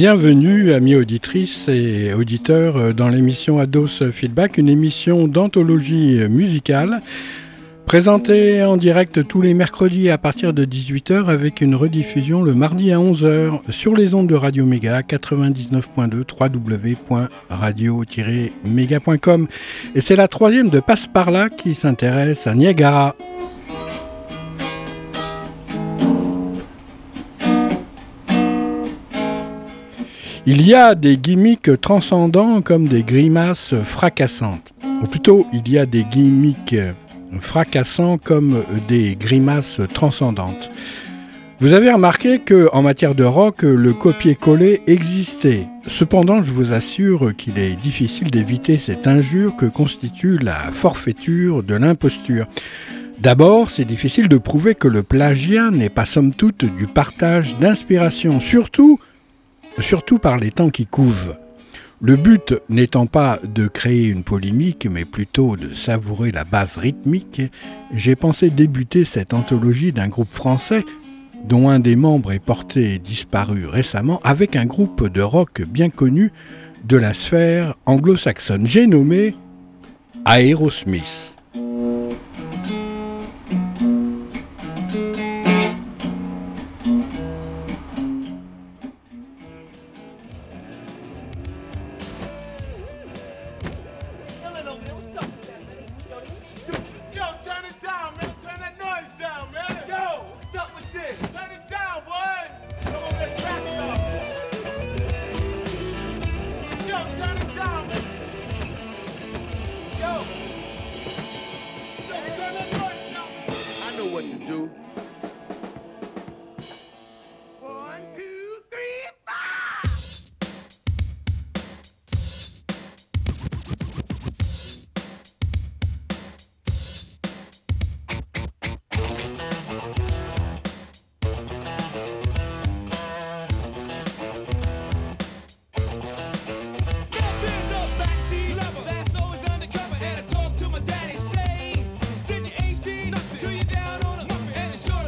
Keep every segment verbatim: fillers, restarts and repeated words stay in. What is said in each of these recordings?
Bienvenue, amis auditrices et auditeurs, dans l'émission Ados Feedback, une émission d'anthologie musicale présentée en direct tous les mercredis à partir de dix-huit heures avec une rediffusion le mardi à onze heures sur les ondes de Radio Mega quatre-vingt-dix-neuf point deux, w w w point radio tiret mega point com. Et c'est la troisième de Passe par là qui s'intéresse à Niagara. Il y a des gimmicks transcendants comme des grimaces fracassantes. Ou plutôt, il y a des gimmicks fracassants comme des grimaces transcendantes. Vous avez remarqué qu'en matière de rock, le copier-coller existait. Cependant, je vous assure qu'il est difficile d'éviter cette injure que constitue la forfaiture de l'imposture. D'abord, c'est difficile de prouver que le plagiat n'est pas somme toute du partage d'inspiration. Surtout... Surtout par les temps qui couvent. Le but n'étant pas de créer une polémique, mais plutôt de savourer la base rythmique, j'ai pensé débuter cette anthologie d'un groupe français, dont un des membres est porté disparu récemment, avec un groupe de rock bien connu de la sphère anglo-saxonne. J'ai nommé Aerosmith. Till you're down on a muffin and a short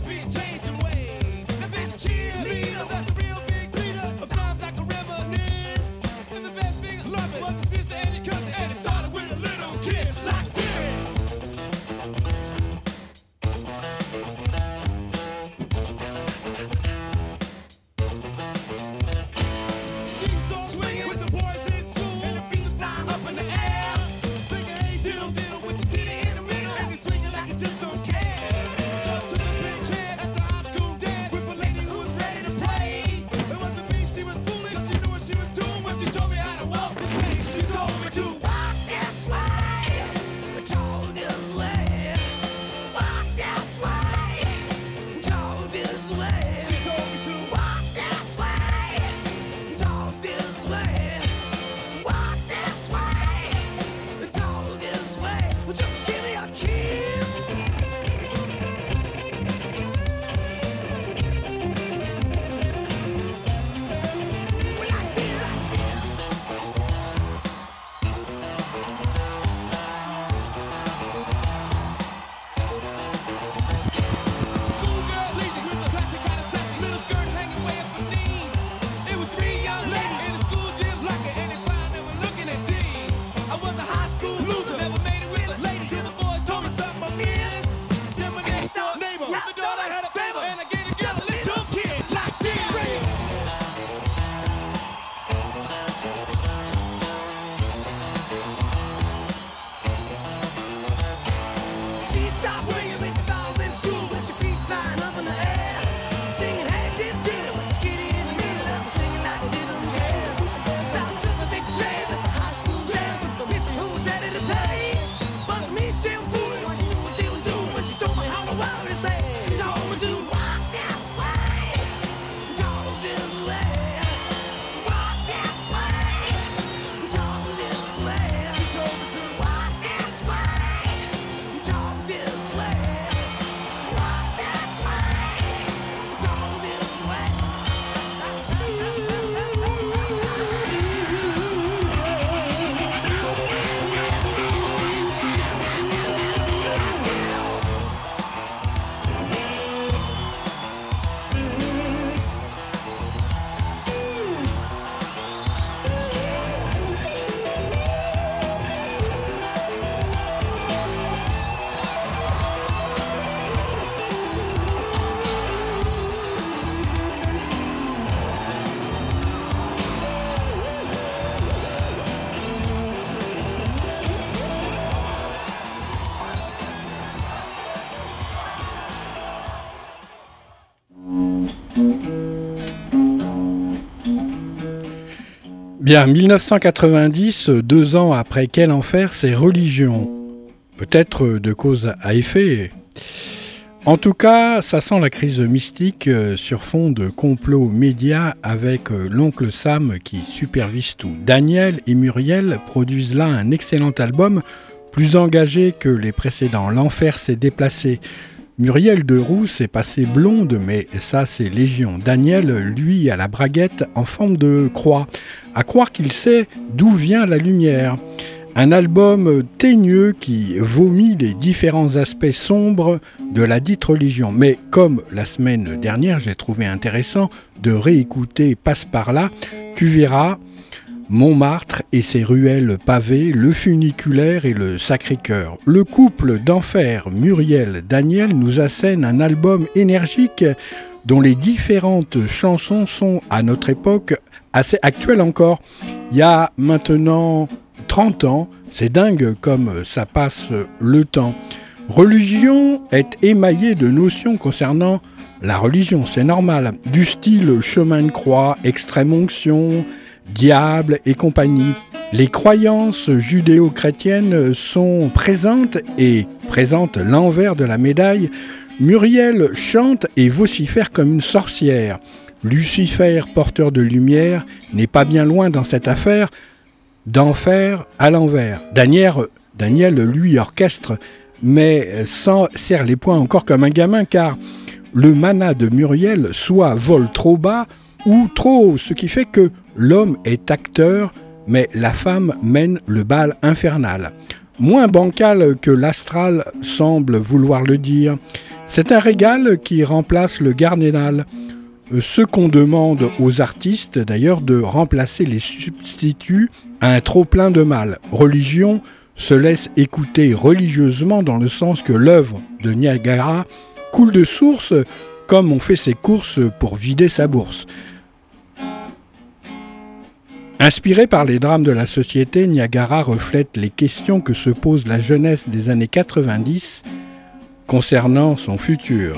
Bien, mille neuf cent quatre-vingt-dix, deux ans après Quel enfer, ces religions. Peut-être de cause à effet. En tout cas, ça sent la crise mystique sur fond de complot média avec l'oncle Sam qui supervise tout. Daniel et Muriel produisent là un excellent album, plus engagé que les précédents. L'enfer s'est déplacé. Muriel Derousse est passée blonde, mais ça c'est légion. Daniel, lui, a la braguette en forme de croix. À croire qu'il sait d'où vient la lumière. Un album teigneux qui vomit les différents aspects sombres de la dite religion. Mais comme la semaine dernière, j'ai trouvé intéressant de réécouter Passe par là, tu verras Montmartre et ses ruelles pavées, le funiculaire et le Sacré-Cœur. Le couple d'enfer Muriel-Daniel nous assène un album énergique dont les différentes chansons sont, à notre époque, assez actuelles encore. Il y a maintenant trente ans, c'est dingue comme ça passe le temps. Religion est émaillée de notions concernant la religion, c'est normal, du style chemin de croix, extrême onction, diable et compagnie. Les croyances judéo-chrétiennes sont présentes et présentent l'envers de la médaille. Muriel chante et vocifère comme une sorcière. Lucifer, porteur de lumière, n'est pas bien loin dans cette affaire. D'enfer à l'envers. Daniel, Daniel, lui, orchestre, mais sans serre les poings encore comme un gamin, car le mana de Muriel soit vole trop bas ou trop haut, ce qui fait que l'homme est acteur, mais la femme mène le bal infernal. Moins bancal que l'astral semble vouloir le dire. C'est un régal qui remplace le Gardénal. Ce qu'on demande aux artistes, d'ailleurs, de remplacer les substituts à un trop-plein de mal. Religion se laisse écouter religieusement dans le sens que l'œuvre de Niagara coule de source comme on fait ses courses pour vider sa bourse. Inspiré par les drames de la société, Niagara reflète les questions que se pose la jeunesse des années quatre-vingt-dix concernant son futur.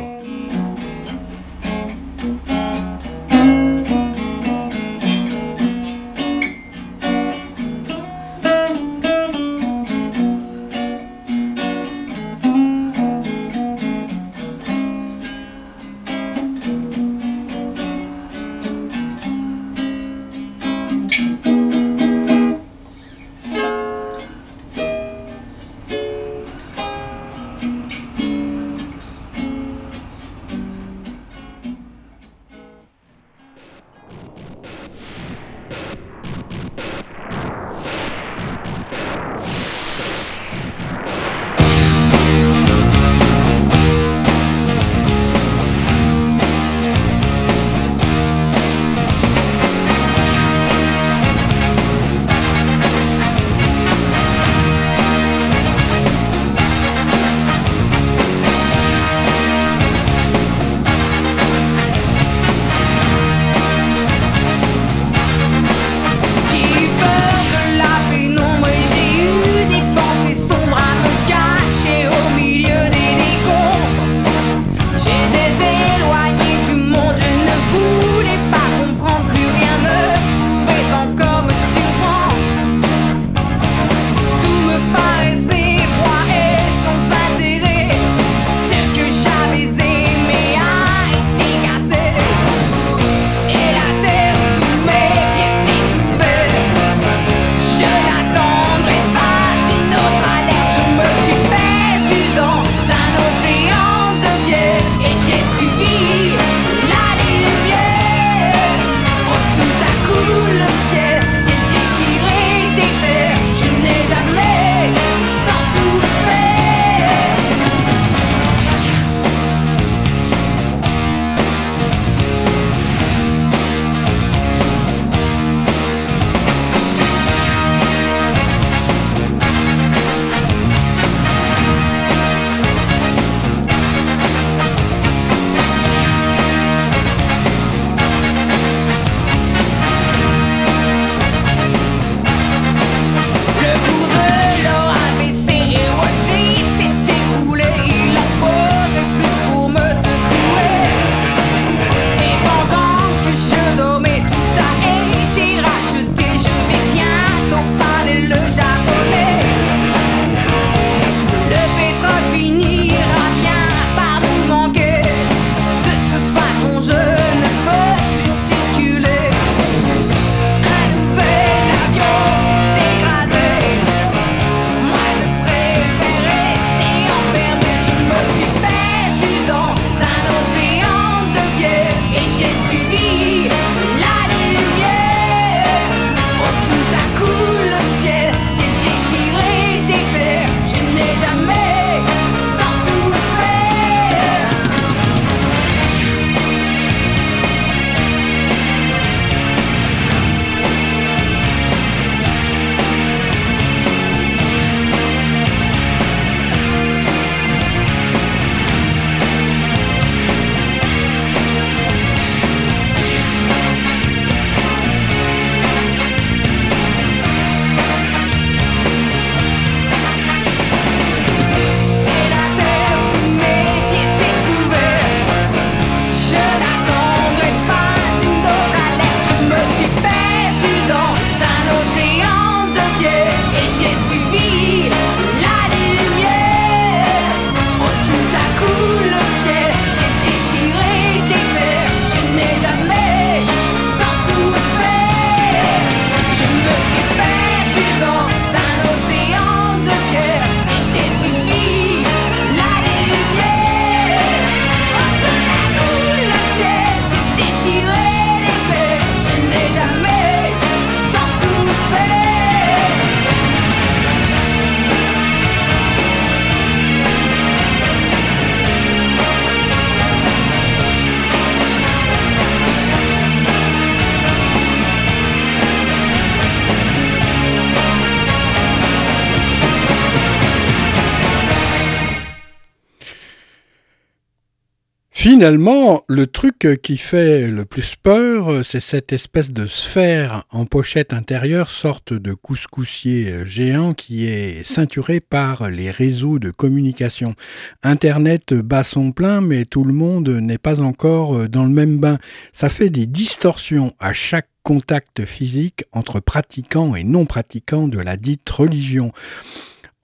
Finalement, le truc qui fait le plus peur, c'est cette espèce de sphère en pochette intérieure, sorte de couscoussier géant qui est ceinturé par les réseaux de communication. Internet bat son plein, mais tout le monde n'est pas encore dans le même bain. Ça fait des distorsions à chaque contact physique entre pratiquants et non-pratiquants de la dite religion.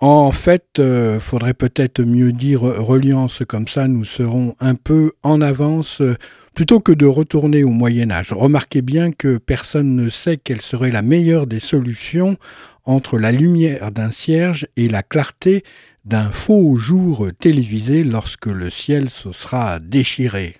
En fait, euh, faudrait peut-être mieux dire reliance, comme ça nous serons un peu en avance euh, plutôt que de retourner au Moyen-Âge. Remarquez bien que personne ne sait quelle serait la meilleure des solutions entre la lumière d'un cierge et la clarté d'un faux jour télévisé lorsque le ciel se sera déchiré.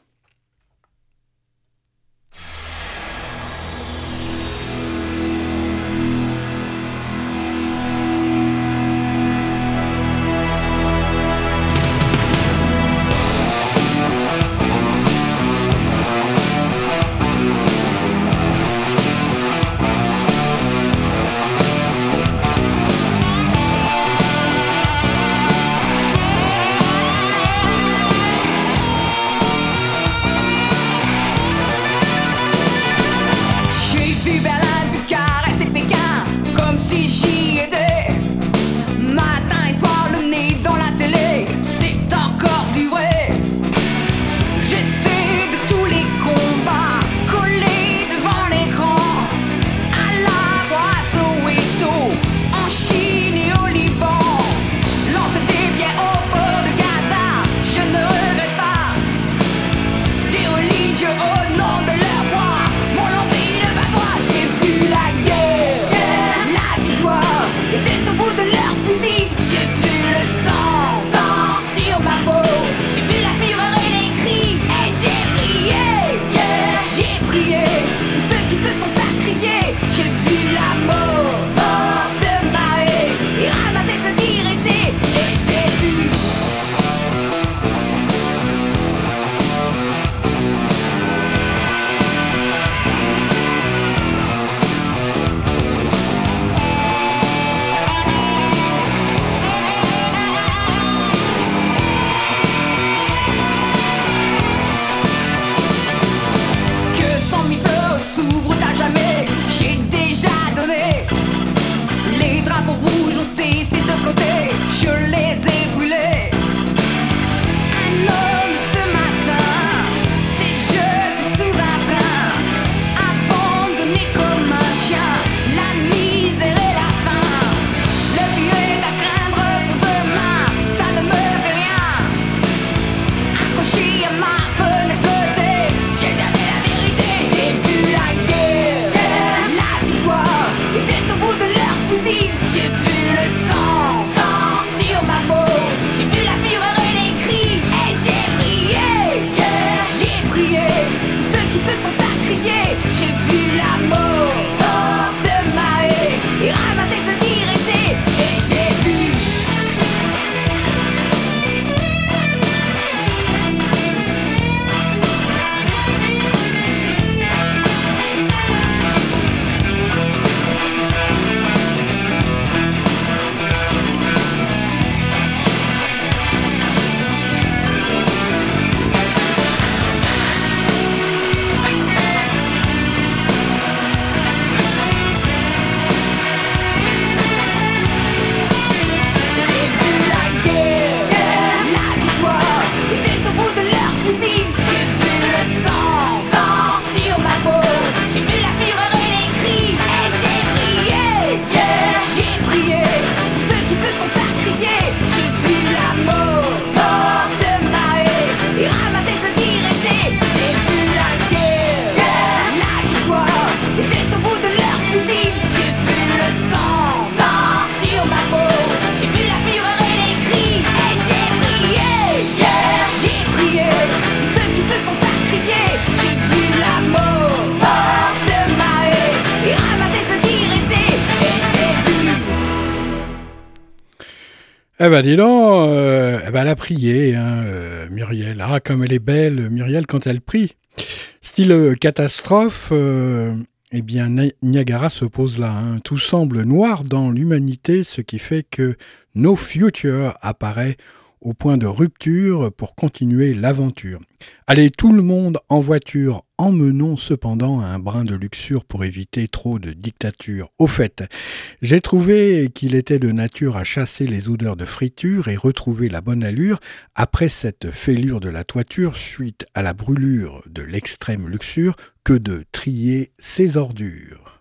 Eh ben dis donc, euh, eh ben elle a prié, hein, euh, Muriel. Ah, comme elle est belle, Muriel, quand elle prie. Style catastrophe, euh, eh bien Niagara se pose là. Hein. Tout semble noir dans l'humanité, ce qui fait que No Future apparaît au point de rupture pour continuer l'aventure. Allez, tout le monde en voiture, emmenons cependant un brin de luxure pour éviter trop de dictature. Au fait, j'ai trouvé qu'il était de nature à chasser les odeurs de friture et retrouver la bonne allure après cette fêlure de la toiture suite à la brûlure de l'extrême luxure que de trier ses ordures.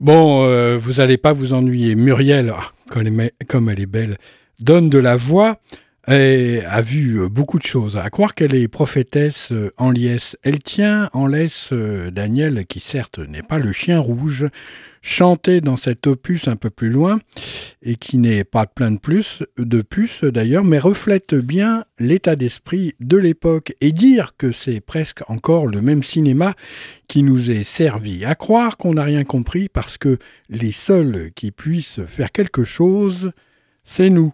Bon, euh, vous n'allez pas vous ennuyer. Muriel, ah, comme, elle est, comme elle est belle, donne de la voix et a vu beaucoup de choses. À croire qu'elle est prophétesse en liesse. Elle tient en laisse euh, Daniel, qui certes n'est pas le chien rouge, chanté dans cet opus un peu plus loin, et qui n'est pas plein de, plus, de puces d'ailleurs, mais reflète bien l'état d'esprit de l'époque. Et dire que c'est presque encore le même cinéma qui nous est servi. À croire qu'on n'a rien compris parce que les seuls qui puissent faire quelque chose, c'est nous.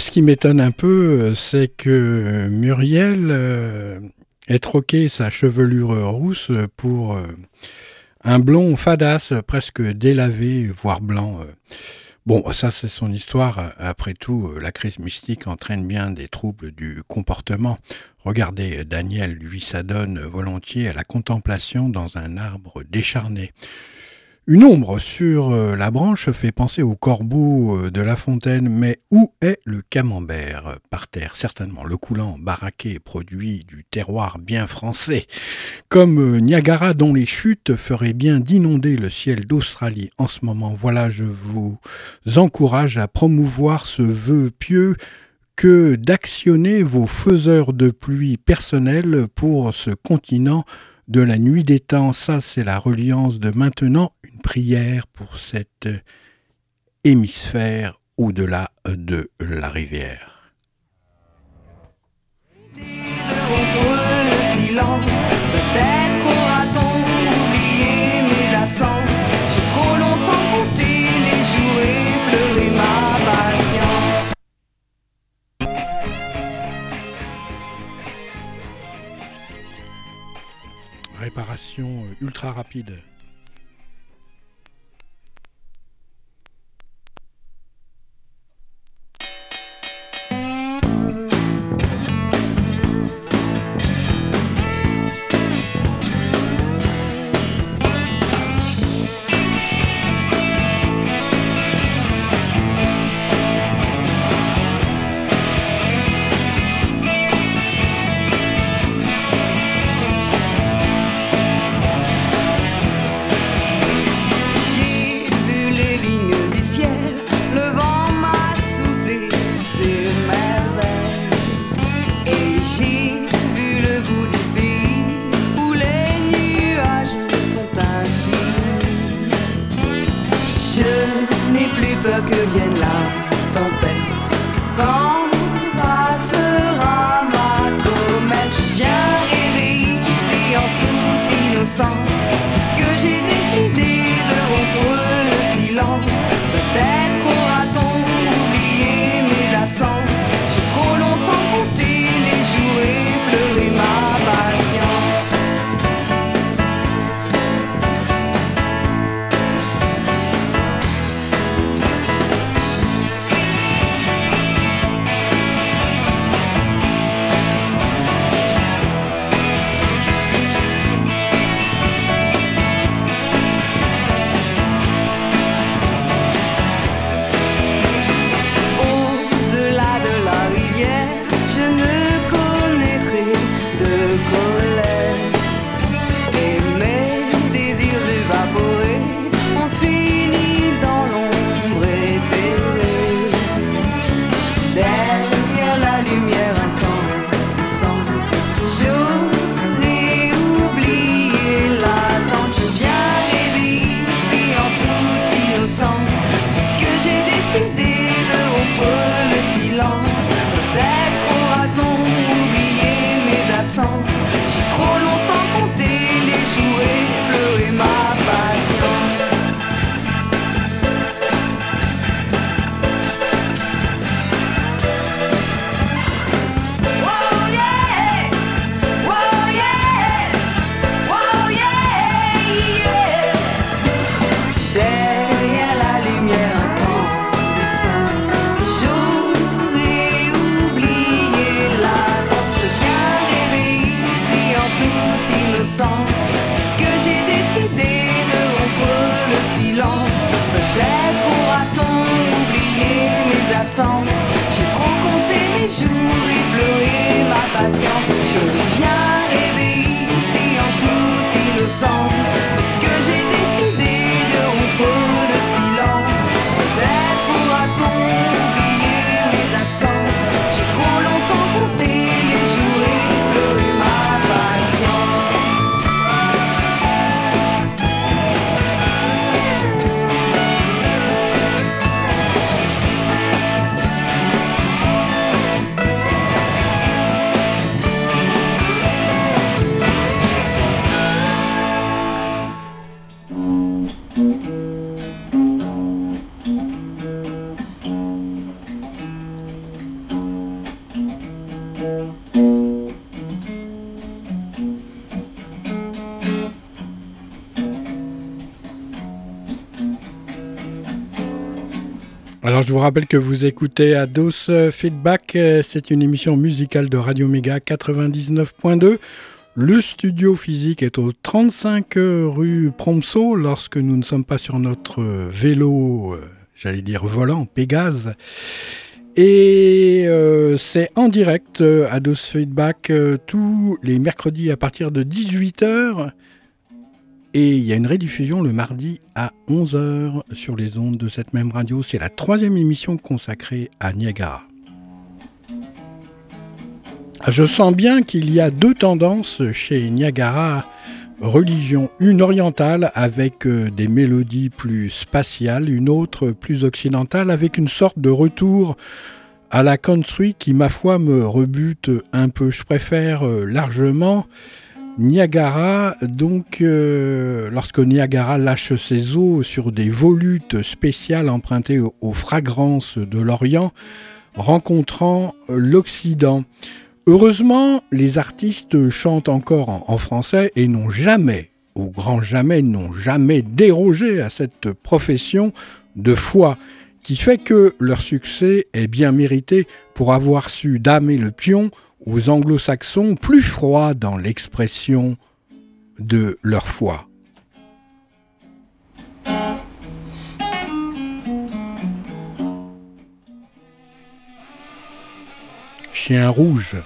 Ce qui m'étonne un peu, c'est que Muriel ait troqué sa chevelure rousse pour un blond fadasse, presque délavé, voire blanc. Bon, ça c'est son histoire. Après tout, la crise mystique entraîne bien des troubles du comportement. Regardez, Daniel, lui, s'adonne volontiers à la contemplation dans un arbre décharné. Une ombre sur la branche fait penser au corbeau de La Fontaine, mais où est le camembert ? Par terre, certainement. Le coulant baraqué produit du terroir bien français. Comme Niagara dont les chutes feraient bien d'inonder le ciel d'Australie en ce moment. Voilà, je vous encourage à promouvoir ce vœu pieux que d'actionner vos faiseurs de pluie personnels pour ce continent de la nuit des temps. Ça, c'est la reliance de maintenant, une prière pour cet hémisphère au-delà de la rivière. De le silence, peut-être aura-t-on oublié mes absences. J'ai trop longtemps compté les jours et pleuré ma patience. Réparation ultra rapide. Alors je vous rappelle que vous écoutez Ados Feedback, c'est une émission musicale de Radio Mega quatre-vingt-dix-neuf point deux. Le studio physique est au trente-cinq rue Promso. Lorsque nous ne sommes pas sur notre vélo, j'allais dire volant, Pégase. Et euh, c'est en direct euh, Ados Feedback euh, tous les mercredis à partir de dix-huit heures. Et il y a une rédiffusion le mardi à onze heures sur les ondes de cette même radio. C'est la troisième émission consacrée à Niagara. Je sens bien qu'il y a deux tendances chez Niagara Religion. Une orientale avec des mélodies plus spatiales, une autre plus occidentale avec une sorte de retour à la country qui, ma foi, me rebute un peu. Je préfère largement Niagara, donc euh, lorsque Niagara lâche ses eaux sur des volutes spéciales empruntées aux fragrances de l'Orient, rencontrant l'Occident. Heureusement, les artistes chantent encore en, en français et n'ont jamais, au grand jamais, n'ont jamais dérogé à cette profession de foi qui fait que leur succès est bien mérité pour avoir su damer le pion aux anglo-saxons plus froids dans l'expression de leur foi. Chien rouge.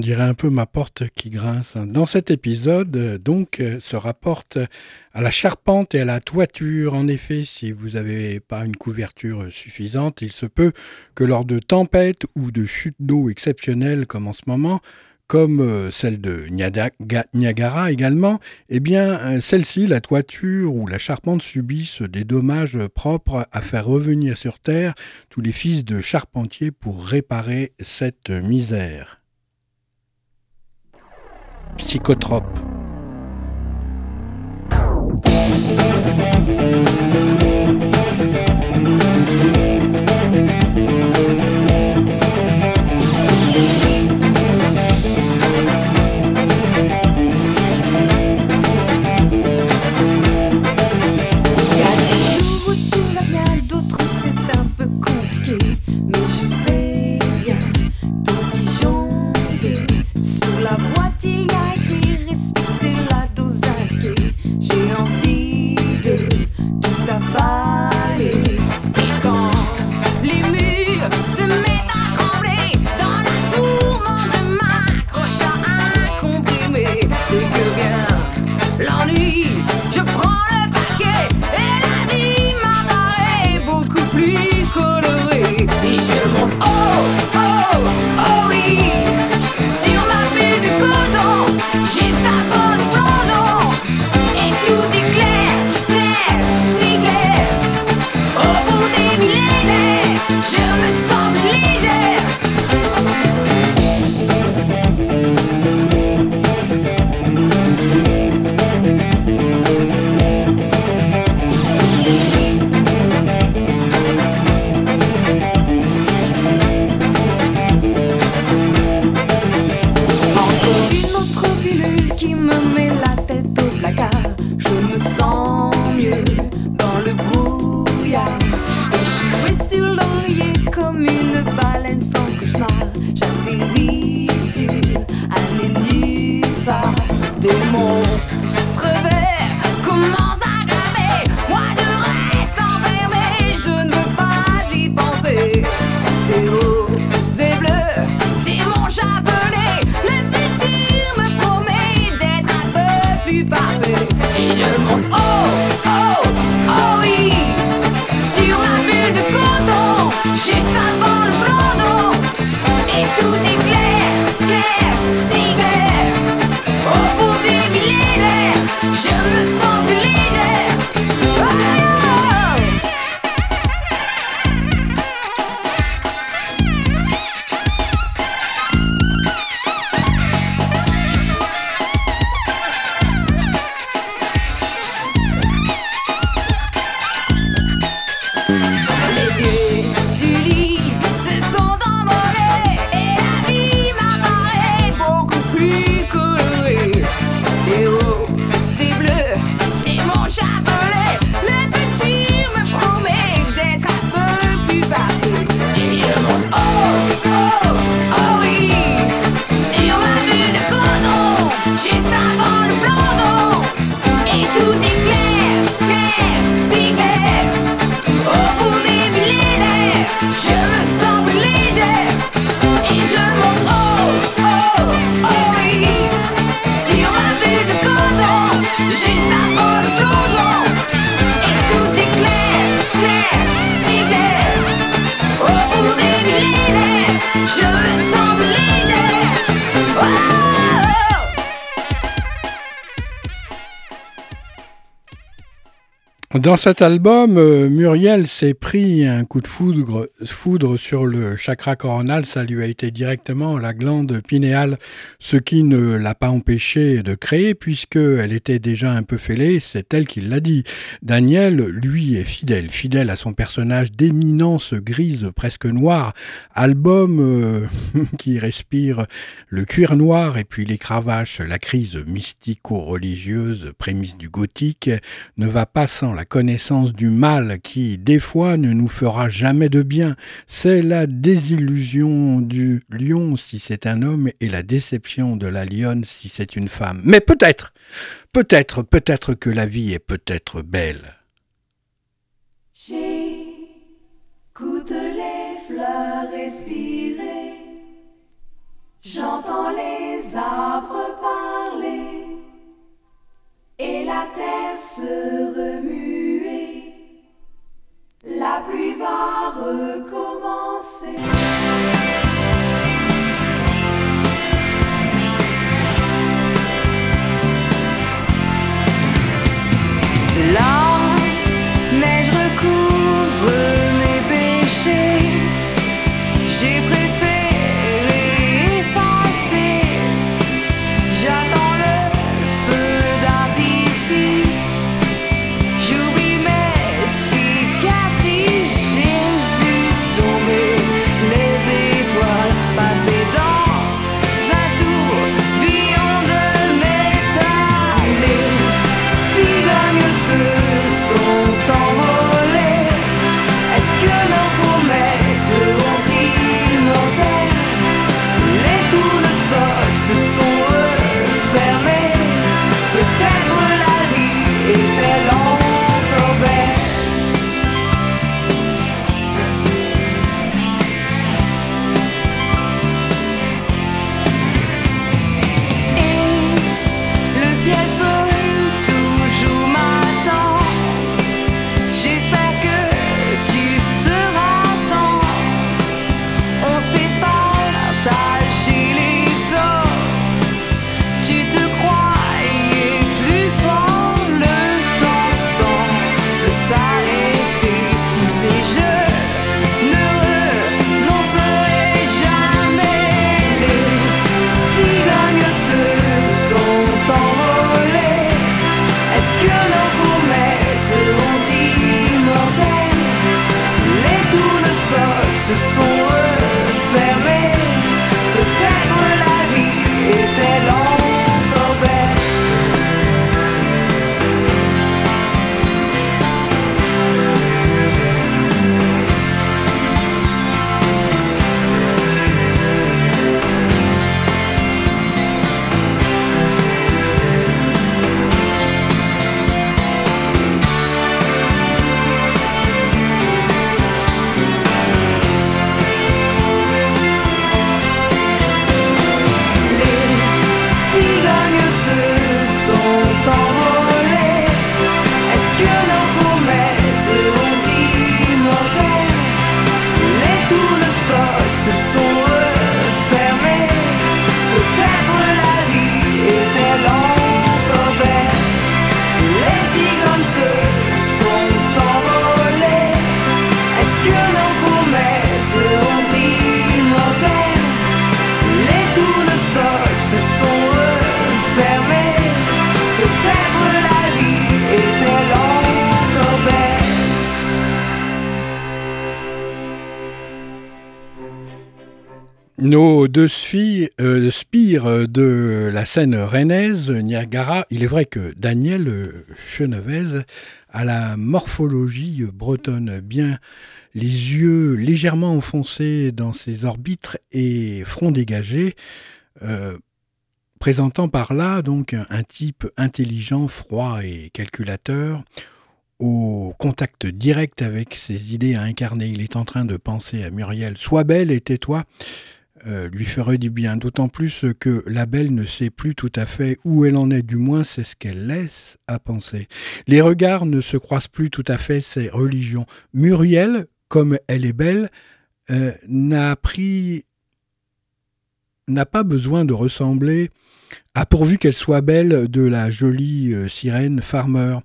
on dirait un peu ma porte qui grince. Dans cet épisode, donc, se rapporte à la charpente et à la toiture. En effet, si vous n'avez pas une couverture suffisante, il se peut que lors de tempêtes ou de chutes d'eau exceptionnelles comme en ce moment, comme celle de Niagara également, eh bien, celle-ci, la toiture ou la charpente, subissent des dommages propres à faire revenir sur Terre tous les fils de charpentiers pour réparer cette misère. Psychotrope. Dans cet album, Muriel s'est pris un coup de foudre, foudre sur le chakra coronal. Ça lui a été directement la glande pinéale, ce qui ne l'a pas empêché de créer puisqu'elle était déjà un peu fêlée, c'est elle qui l'a dit. Daniel, lui, est fidèle, fidèle à son personnage d'éminence grise presque noire, album euh, qui respire le cuir noir et puis les cravaches. La crise mystico-religieuse, prémisse du gothique, ne va pas sans la connaissance du mal qui, des fois, ne nous fera jamais de bien. C'est la désillusion du lion si c'est un homme et la déception de la lionne si c'est une femme. Mais peut-être, peut-être, peut-être que la vie est peut-être belle. J'écoute les fleurs respirer, J'entends les arbres parler et la terre se remuer. La pluie va recommencer. La neige recouvre mes péchés. J'ai préféré. Ce sont eux fermés. Peut-être la vie était encore belle. Envolés, est-ce que nos promesses seront immortelles? Les tournesols se sont refermés. Peut-être la vie est-elle encore belle. Les cigognes se sont envolées. Est-ce que nos promesses seront immortelles? Les tournesols se sont refermés. Peut-être la vie est-elle encore belle. Nos deux filles euh, spirent de la scène rennaise, Niagara. Il est vrai que Daniel Chenevèze a la morphologie bretonne, bien les yeux légèrement enfoncés dans ses orbites et front dégagé. Euh, Présentant par là donc un type intelligent, froid et calculateur, au contact direct avec ses idées à incarner. Il est en train de penser à Muriel. Sois belle et tais-toi, euh, lui ferait du bien. D'autant plus que la belle ne sait plus tout à fait où elle en est, du moins c'est ce qu'elle laisse à penser. Les regards ne se croisent plus tout à fait, c'est religion. Muriel, comme elle est belle, euh, n'a pris... n'a pas besoin de ressembler à pourvu qu'elle soit belle de la jolie sirène Farmer.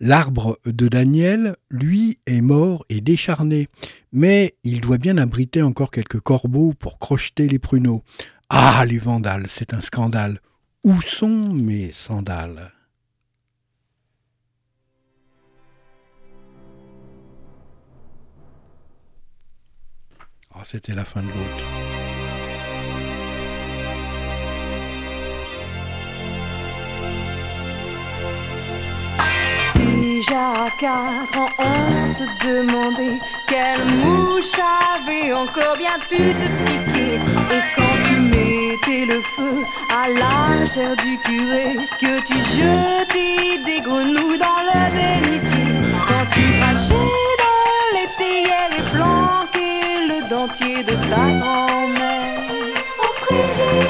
L'arbre de Daniel, lui, est mort et décharné, mais il doit bien abriter encore quelques corbeaux pour crocheter les pruneaux. Ah, les vandales, c'est un scandale. Où sont mes sandales ? Ah, oh, c'était la fin de l'autre. Déjà à quatre ans, on se demandait quelle mouche avait encore bien pu te piquer. Et quand tu mettais le feu à la lingère du curé, que tu jetais des grenouilles dans le bénitier, quand tu crachais dans l'été, elle planquait le dentier de ta grand-mère au frigidaire.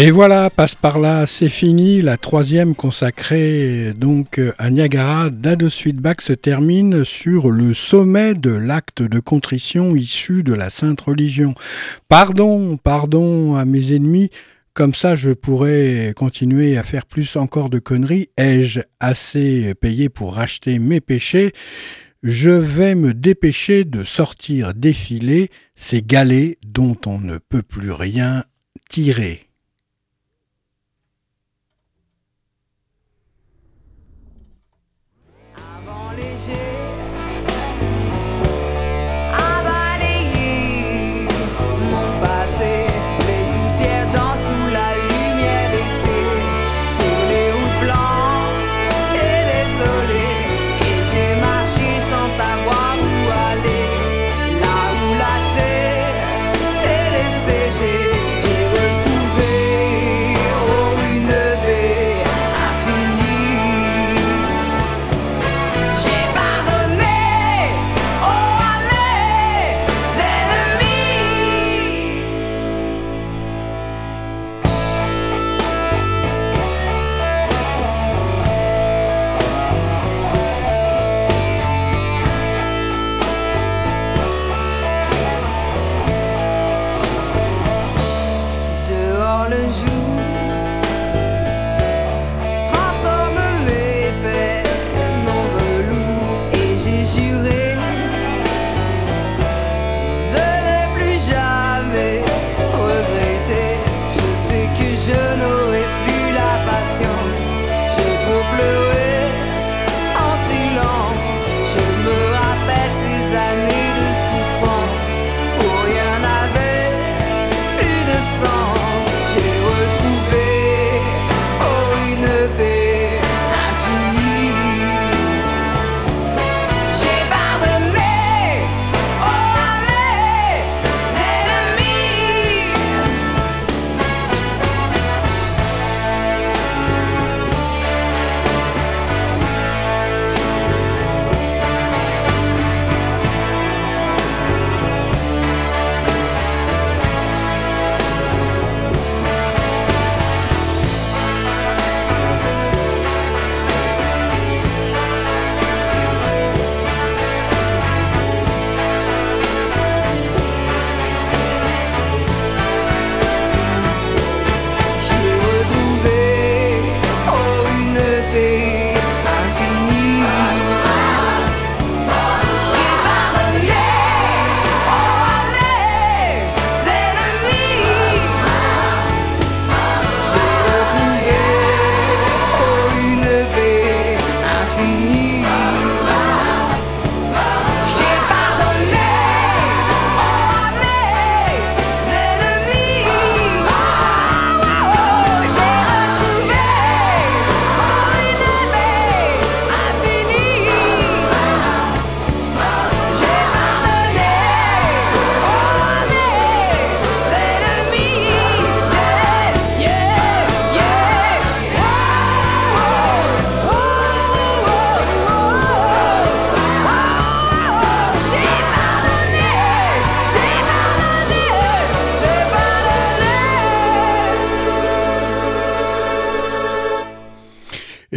Et voilà, passe par là, c'est fini. La troisième consacrée donc à Niagara d'Ados Feedback se termine sur le sommet de l'acte de contrition issu de la sainte religion. Pardon, pardon à mes ennemis, comme ça je pourrais continuer à faire plus encore de conneries. Ai-je assez payé pour racheter mes péchés ? Je vais me dépêcher de sortir défiler ces galets dont on ne peut plus rien tirer. J'ai retrouvé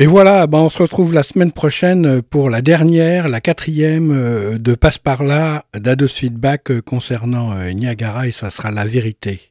Et voilà, ben on se retrouve la semaine prochaine pour la dernière, la quatrième de Passe par là d'Ados Feedback concernant Niagara, et ça sera la vérité.